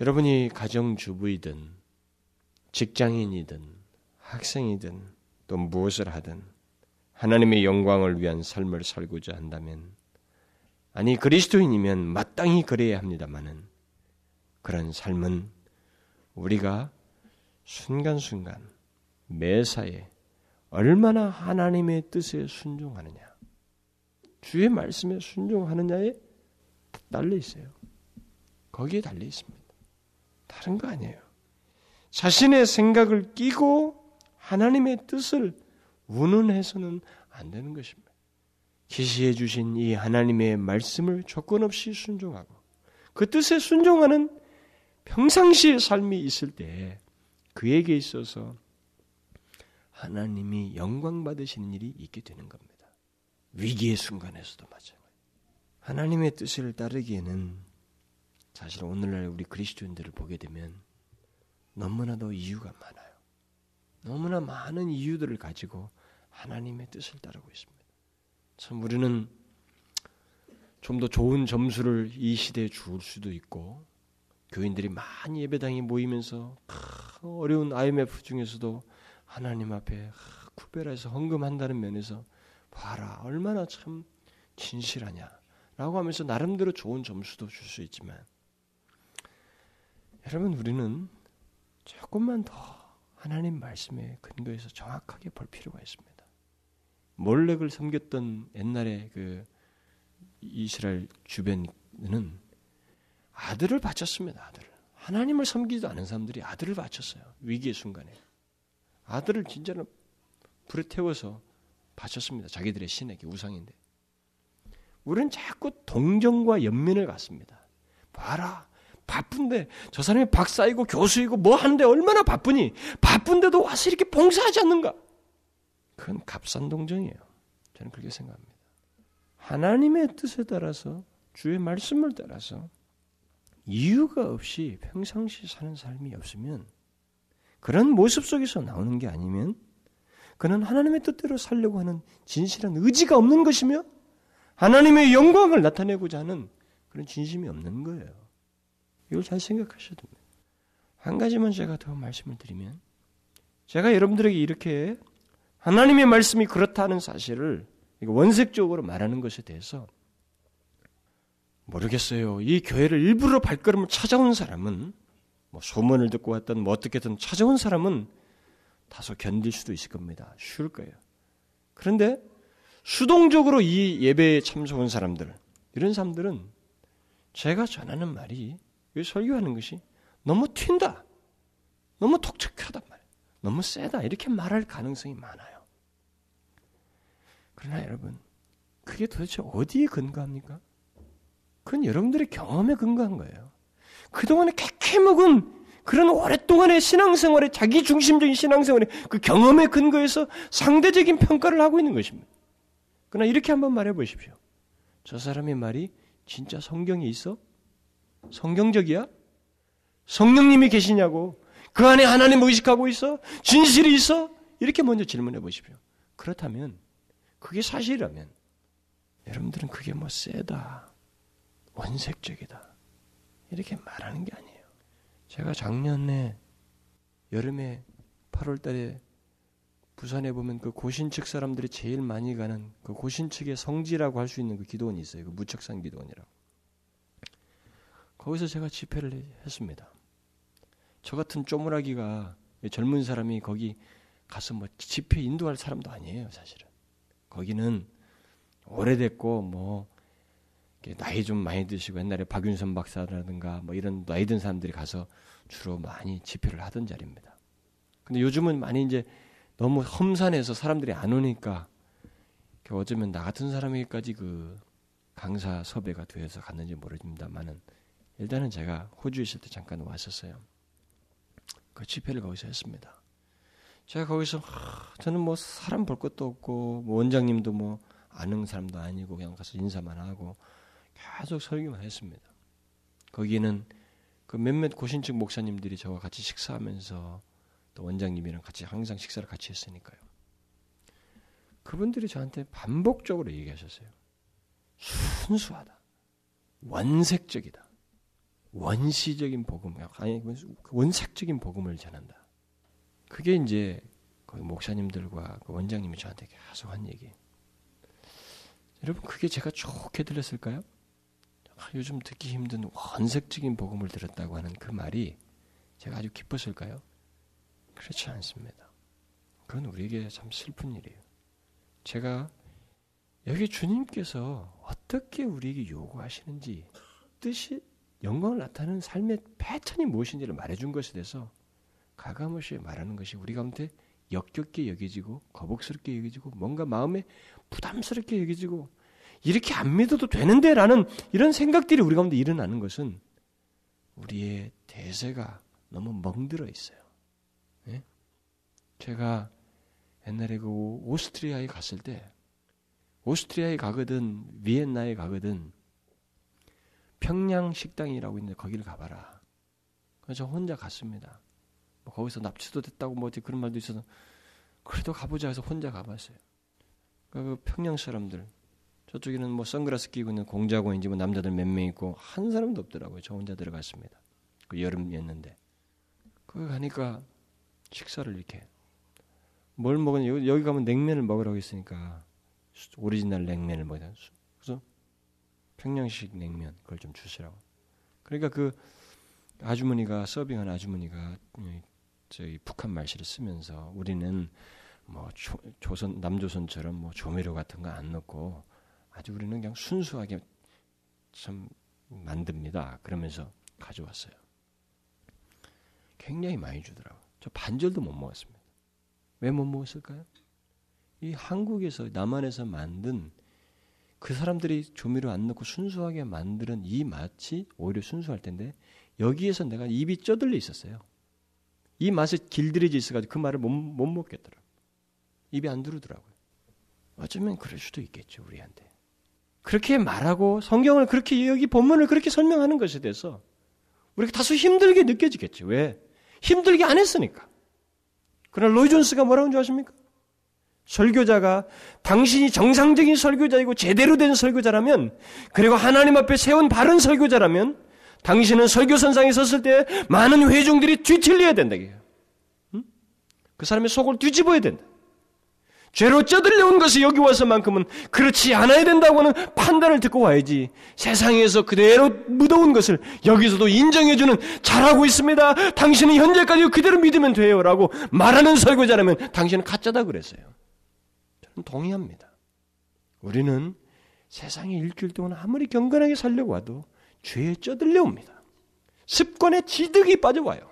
여러분이 가정주부이든 직장인이든 학생이든 또 무엇을 하든 하나님의 영광을 위한 삶을 살고자 한다면, 아니 그리스도인이면 마땅히 그래야 합니다만은 그런 삶은 우리가 순간순간 매사에 얼마나 하나님의 뜻에 순종하느냐, 주의 말씀에 순종하느냐에 달려 있어요. 거기에 달려 있습니다. 다른 거 아니에요. 자신의 생각을 끼고 하나님의 뜻을 운운해서는 안 되는 것입니다. 계시해 주신 이 하나님의 말씀을 조건 없이 순종하고 그 뜻에 순종하는 평상시의 삶이 있을 때 그에게 있어서 하나님이 영광 받으시는 일이 있게 되는 겁니다. 위기의 순간에서도 마찬가지예요. 하나님의 뜻을 따르기에는 사실 오늘날 우리 그리스도인들을 보게 되면 너무나도 이유가 많아요. 너무나 많은 이유들을 가지고 하나님의 뜻을 따르고 있습니다. 참 우리는 좀 더 좋은 점수를 이 시대에 줄 수도 있고, 교인들이 많이 예배당에 모이면서 어려운 아이엠에프 중에서도 하나님 앞에 구별해서 헌금한다는 면에서 봐라 얼마나 참 진실하냐라고 하면서 나름대로 좋은 점수도 줄 수 있지만, 여러분 우리는 조금만 더 하나님 말씀에 근거해서 정확하게 볼 필요가 있습니다. 몰렉을 섬겼던 옛날에 그 이스라엘 주변에는 아들을 바쳤습니다. 아들을. 하나님을 섬기지도 않은 사람들이 아들을 바쳤어요. 위기의 순간에. 아들을 진짜로 불에 태워서 바쳤습니다. 자기들의 신에게, 우상인데. 우리는 자꾸 동정과 연민을 갖습니다. 봐라. 바쁜데 저 사람이 박사이고 교수이고 뭐 하는데 얼마나 바쁘니? 바쁜데도 와서 이렇게 봉사하지 않는가? 그건 값싼 동정이에요. 저는 그렇게 생각합니다. 하나님의 뜻에 따라서 주의 말씀을 따라서 이유가 없이 평상시 사는 삶이 없으면 그런 모습 속에서 나오는 게 아니면 그는 하나님의 뜻대로 살려고 하는 진실한 의지가 없는 것이며 하나님의 영광을 나타내고자 하는 그런 진심이 없는 거예요. 이걸 잘 생각하셔야 됩니다. 한 가지만 제가 더 말씀을 드리면, 제가 여러분들에게 이렇게 하나님의 말씀이 그렇다는 사실을 원색적으로 말하는 것에 대해서 모르겠어요. 이 교회를 일부러 발걸음을 찾아온 사람은, 뭐 소문을 듣고 왔던 뭐 어떻게든 찾아온 사람은 다소 견딜 수도 있을 겁니다. 쉬울 거예요. 그런데 수동적으로 이 예배에 참석한 사람들, 이런 사람들은 제가 전하는 말이, 여기 설교하는 것이 너무 튄다, 너무 독특하단 말이에요, 너무 세다, 이렇게 말할 가능성이 많아요. 그러나 여러분, 그게 도대체 어디에 근거합니까? 그건 여러분들의 경험에 근거한 거예요. 그동안에 캐캐 먹은 그런 오랫동안의 신앙생활에, 자기중심적인 신앙생활에 그 경험에 근거해서 상대적인 평가를 하고 있는 것입니다. 그러나 이렇게 한번 말해보십시오. 저 사람의 말이 진짜 성경에 있어? 성경적이야? 성령님이 계시냐고? 그 안에 하나님 의식하고 있어? 진실이 있어? 이렇게 먼저 질문해보십시오. 그렇다면, 그게 사실이라면 여러분들은 그게 뭐 세다, 원색적이다, 이렇게 말하는 게 아니에요. 제가 작년에 여름에 팔월 달에 부산에 보면 그 고신측 사람들이 제일 많이 가는 그 고신측의 성지라고 할 수 있는 그 기도원이 있어요. 그 무척산 기도원이라고. 거기서 제가 집회를 했습니다. 저 같은 쪼무라기가, 젊은 사람이 거기 가서 뭐 집회 인도할 사람도 아니에요, 사실은. 거기는 오래됐고 뭐 나이 좀 많이 드시고 옛날에 박윤선 박사라든가 뭐 이런 나이 든 사람들이 가서 주로 많이 집회를 하던 자리입니다. 근데 요즘은 많이 이제 너무 험산해서 사람들이 안 오니까 어쩌면 나 같은 사람에게까지 그 강사 섭외가 되어서 갔는지 모릅니다만은, 일단은 제가 호주에 있을 때 잠깐 왔었어요. 그 집회를 거기서 했습니다. 제가 거기서 하, 저는 뭐 사람 볼 것도 없고 뭐 원장님도 뭐 아는 사람도 아니고 그냥 가서 인사만 하고 계속 설교만 했습니다. 거기는 그 몇몇 고신측 목사님들이 저와 같이 식사하면서, 또 원장님이랑 같이 항상 식사를 같이 했으니까요. 그분들이 저한테 반복적으로 얘기하셨어요. 순수하다, 원색적이다, 원시적인 복음, 아니 원색적인 복음을 전한다. 그게 이제 그 목사님들과 그 원장님이 저한테 계속 한 얘기. 여러분, 그게 제가 좋게 들렸을까요? 아, 요즘 듣기 힘든 원색적인 복음을 들었다고 하는 그 말이 제가 아주 기뻤을까요? 그렇지 않습니다. 그건 우리에게 참 슬픈 일이에요. 제가 여기 주님께서 어떻게 우리에게 요구하시는지, 뜻이, 영광을 나타내는 삶의 패턴이 무엇인지를 말해준 것에 대해서 가감없이 말하는 것이 우리 가운데 역겹게 여겨지고 거북스럽게 여겨지고 뭔가 마음에 부담스럽게 여겨지고 이렇게 안 믿어도 되는데 라는 이런 생각들이 우리 가운데 일어나는 것은 우리의 대세가 너무 멍들어 있어요. 예? 제가 옛날에 그 오스트리아에 갔을 때, 오스트리아에 가거든 비엔나에 가거든 평양 식당이라고 있는데 거기를 가봐라. 그래서 혼자 갔습니다. 뭐 거기서 납치도 됐다고 뭐 그런 말도 있어서 그래도 가보자 해서 혼자 가봤어요. 그 평양 사람들, 저쪽에는 뭐 선글라스 끼고 있는 공작원인지 뭐 남자들 몇 명 있고 한 사람도 없더라고요. 저 혼자 들어갔습니다. 그 여름이었는데. 거기 가니까 식사를 이렇게 뭘 먹었냐, 여기 가면 냉면을 먹으라고 했으니까 오리지널 냉면을 먹자. 그래서 평양식 냉면 그걸 좀 주시라고. 그러니까 그 아주머니가, 서빙한 아주머니가 저희 북한 말씨를 쓰면서, 우리는 뭐 조, 조선 남조선처럼 뭐 조미료 같은 거 안 넣고 아주 우리는 그냥 순수하게 참 만듭니다, 그러면서 가져왔어요. 굉장히 많이 주더라고. 저 반절도 못 먹었습니다. 왜 못 먹었을까요? 이 한국에서, 남한에서 만든, 그 사람들이 조미료 안 넣고 순수하게 만드는 이 맛이 오히려 순수할 텐데 여기에서 내가 입이 쩌들려 있었어요. 이 맛에 길들여져 있어가지고 그 말을 못, 못 먹겠더라고요. 입이 안 들어오더라고요. 어쩌면 그럴 수도 있겠죠, 우리한테. 그렇게 말하고 성경을 그렇게, 여기 본문을 그렇게 설명하는 것에 대해서 우리가 다소 힘들게 느껴지겠죠. 왜? 힘들게 안 했으니까. 그러나 로이 존스가 뭐라고 하는지 아십니까? 설교자가 당신이 정상적인 설교자이고 제대로 된 설교자라면, 그리고 하나님 앞에 세운 바른 설교자라면 당신은 설교선상에 섰을 때 많은 회중들이 뒤틀려야 된다. 응? 그 사람의 속을 뒤집어야 된다. 죄로 쩌들려온 것이 여기 와서만큼은 그렇지 않아야 된다고 하는 판단을 듣고 와야지, 세상에서 그대로 묻어온 것을 여기서도 인정해주는, 잘하고 있습니다, 당신은 현재까지 그대로 믿으면 돼요 라고 말하는 설교자라면 당신은 가짜다 그랬어요. 저는 동의합니다. 우리는 세상에 일주일 동안 아무리 경건하게 살려고 와도 죄에 쩌들려옵니다. 습관에 지득이 빠져와요.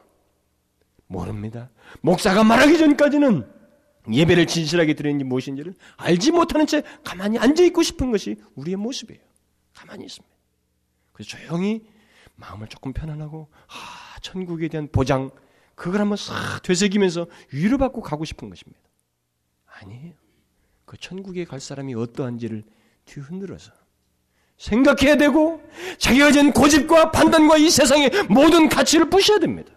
모릅니다. 목사가 말하기 전까지는 예배를 진실하게 드리는 게 무엇인지를 알지 못하는 채 가만히 앉아있고 싶은 것이 우리의 모습이에요. 가만히 있습니다. 그래서 조용히 마음을 조금 편안하고, 아, 천국에 대한 보장, 그걸 한번 싹 되새기면서 위로받고 가고 싶은 것입니다. 아니에요. 그 천국에 갈 사람이 어떠한지를 뒤흔들어서 생각해야 되고, 자기가 가진 고집과 판단과 이 세상의 모든 가치를 부셔야 됩니다.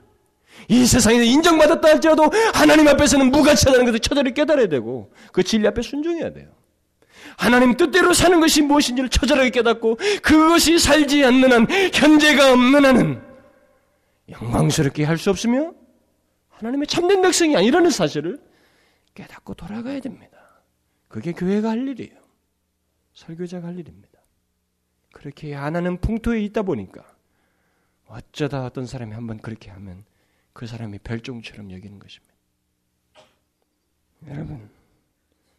이 세상에서 인정받았다 할지라도 하나님 앞에서는 무가치하다는 것을 처절히 깨달아야 되고, 그 진리 앞에 순종해야 돼요. 하나님 뜻대로 사는 것이 무엇인지를 처절하게 깨닫고, 그것이 살지 않는 한, 현재가 없는 한은 영광스럽게 할 수 없으며 하나님의 참된 백성이 아니라는 사실을 깨닫고 돌아가야 됩니다. 그게 교회가 할 일이에요. 설교자가 할 일입니다. 그렇게 안 하는 풍토에 있다 보니까 어쩌다 어떤 사람이 한번 그렇게 하면 그 사람이 별종처럼 여기는 것입니다. 여러분,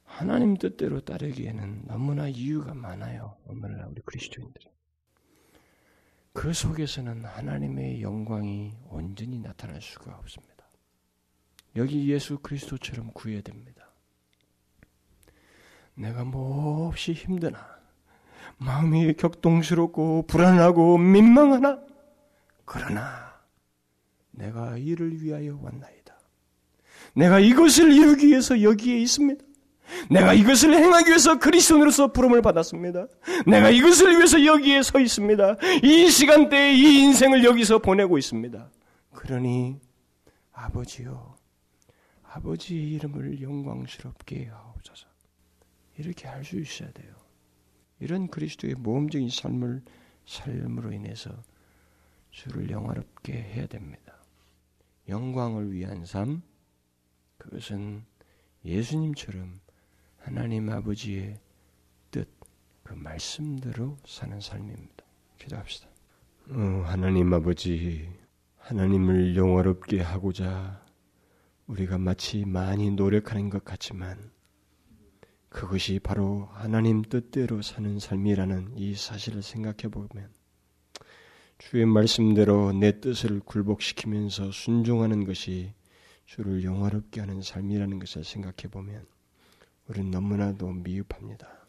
하나님 뜻대로 따르기에는 너무나 이유가 많아요. 오늘날 우리 그리스도인들이. 그 속에서는 하나님의 영광이 온전히 나타날 수가 없습니다. 여기 예수 그리스도처럼 구해야 됩니다. 내가 몹시 힘드나, 마음이 격동스럽고 불안하고 민망하나, 그러나 내가 이를 위하여 왔나이다. 내가 이것을 이루기 위해서 여기에 있습니다. 내가 이것을 행하기 위해서 그리스도인으로서 부름을 받았습니다. 내가 이것을 위해서 여기에 서 있습니다. 이 시간대에 이 인생을 여기서 보내고 있습니다. 그러니 아버지요, 아버지의 이름을 영광스럽게 하옵소서. 이렇게 할 수 있어야 돼요. 이런 그리스도의 모험적인 삶을 삶으로 인해서 주를 영화롭게 해야 됩니다. 영광을 위한 삶, 그것은 예수님처럼 하나님 아버지의 뜻, 그 말씀대로 사는 삶입니다. 기도합시다. 어, 하나님 아버지, 하나님을 영화롭게 하고자 우리가 마치 많이 노력하는 것 같지만 그것이 바로 하나님 뜻대로 사는 삶이라는 이 사실을 생각해보면, 주의 말씀대로 내 뜻을 굴복시키면서 순종하는 것이 주를 영화롭게 하는 삶이라는 것을 생각해보면 우리는 너무나도 미흡합니다.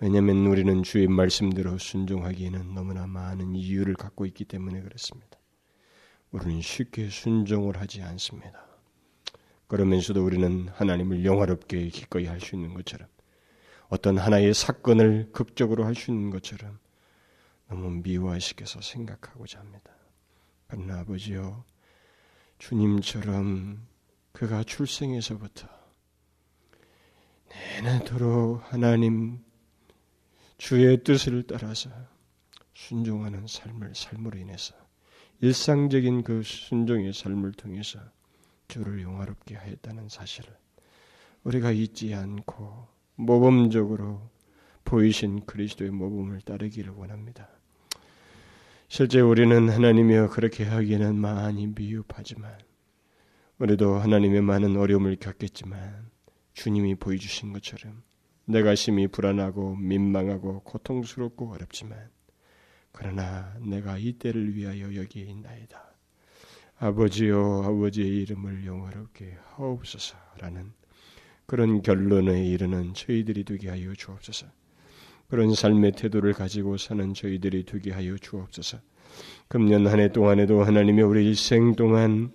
왜냐하면 우리는 주의 말씀대로 순종하기에는 너무나 많은 이유를 갖고 있기 때문에 그렇습니다. 우리는 쉽게 순종을 하지 않습니다. 그러면서도 우리는 하나님을 영화롭게 기꺼이 할 수 있는 것처럼, 어떤 하나의 사건을 극적으로 할 수 있는 것처럼 너무 미화시켜서 생각하고자 합니다. 그러나 아버지요, 주님처럼 그가 출생에서부터 내내도록 하나님 주의 뜻을 따라서 순종하는 삶을 삶으로 인해서, 일상적인 그 순종의 삶을 통해서 주를 영화롭게 하였다는 사실을 우리가 잊지 않고 모범적으로 보이신 그리스도의 모범을 따르기를 원합니다. 실제 우리는 하나님이여 그렇게 하기에는 많이 미흡하지만, 우리도 하나님의 많은 어려움을 겪겠지만 주님이 보여주신 것처럼 내가 심히 불안하고 민망하고 고통스럽고 어렵지만, 그러나 내가 이 때를 위하여 여기에 있나이다. 아버지여, 아버지의 이름을 영화롭게 하옵소서라는 그런 결론에 이르는 저희들이 되게 하여 주옵소서. 그런 삶의 태도를 가지고 사는 저희들이 되게 하여 주옵소서. 금년 한 해 동안에도 하나님의 우리 일생 동안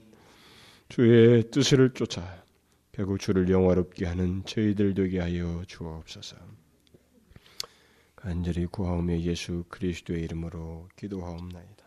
주의 뜻을 쫓아 결국 주를 영화롭게 하는 저희들 되게 하여 주옵소서. 간절히 구하오며 예수 그리스도의 이름으로 기도하옵나이다.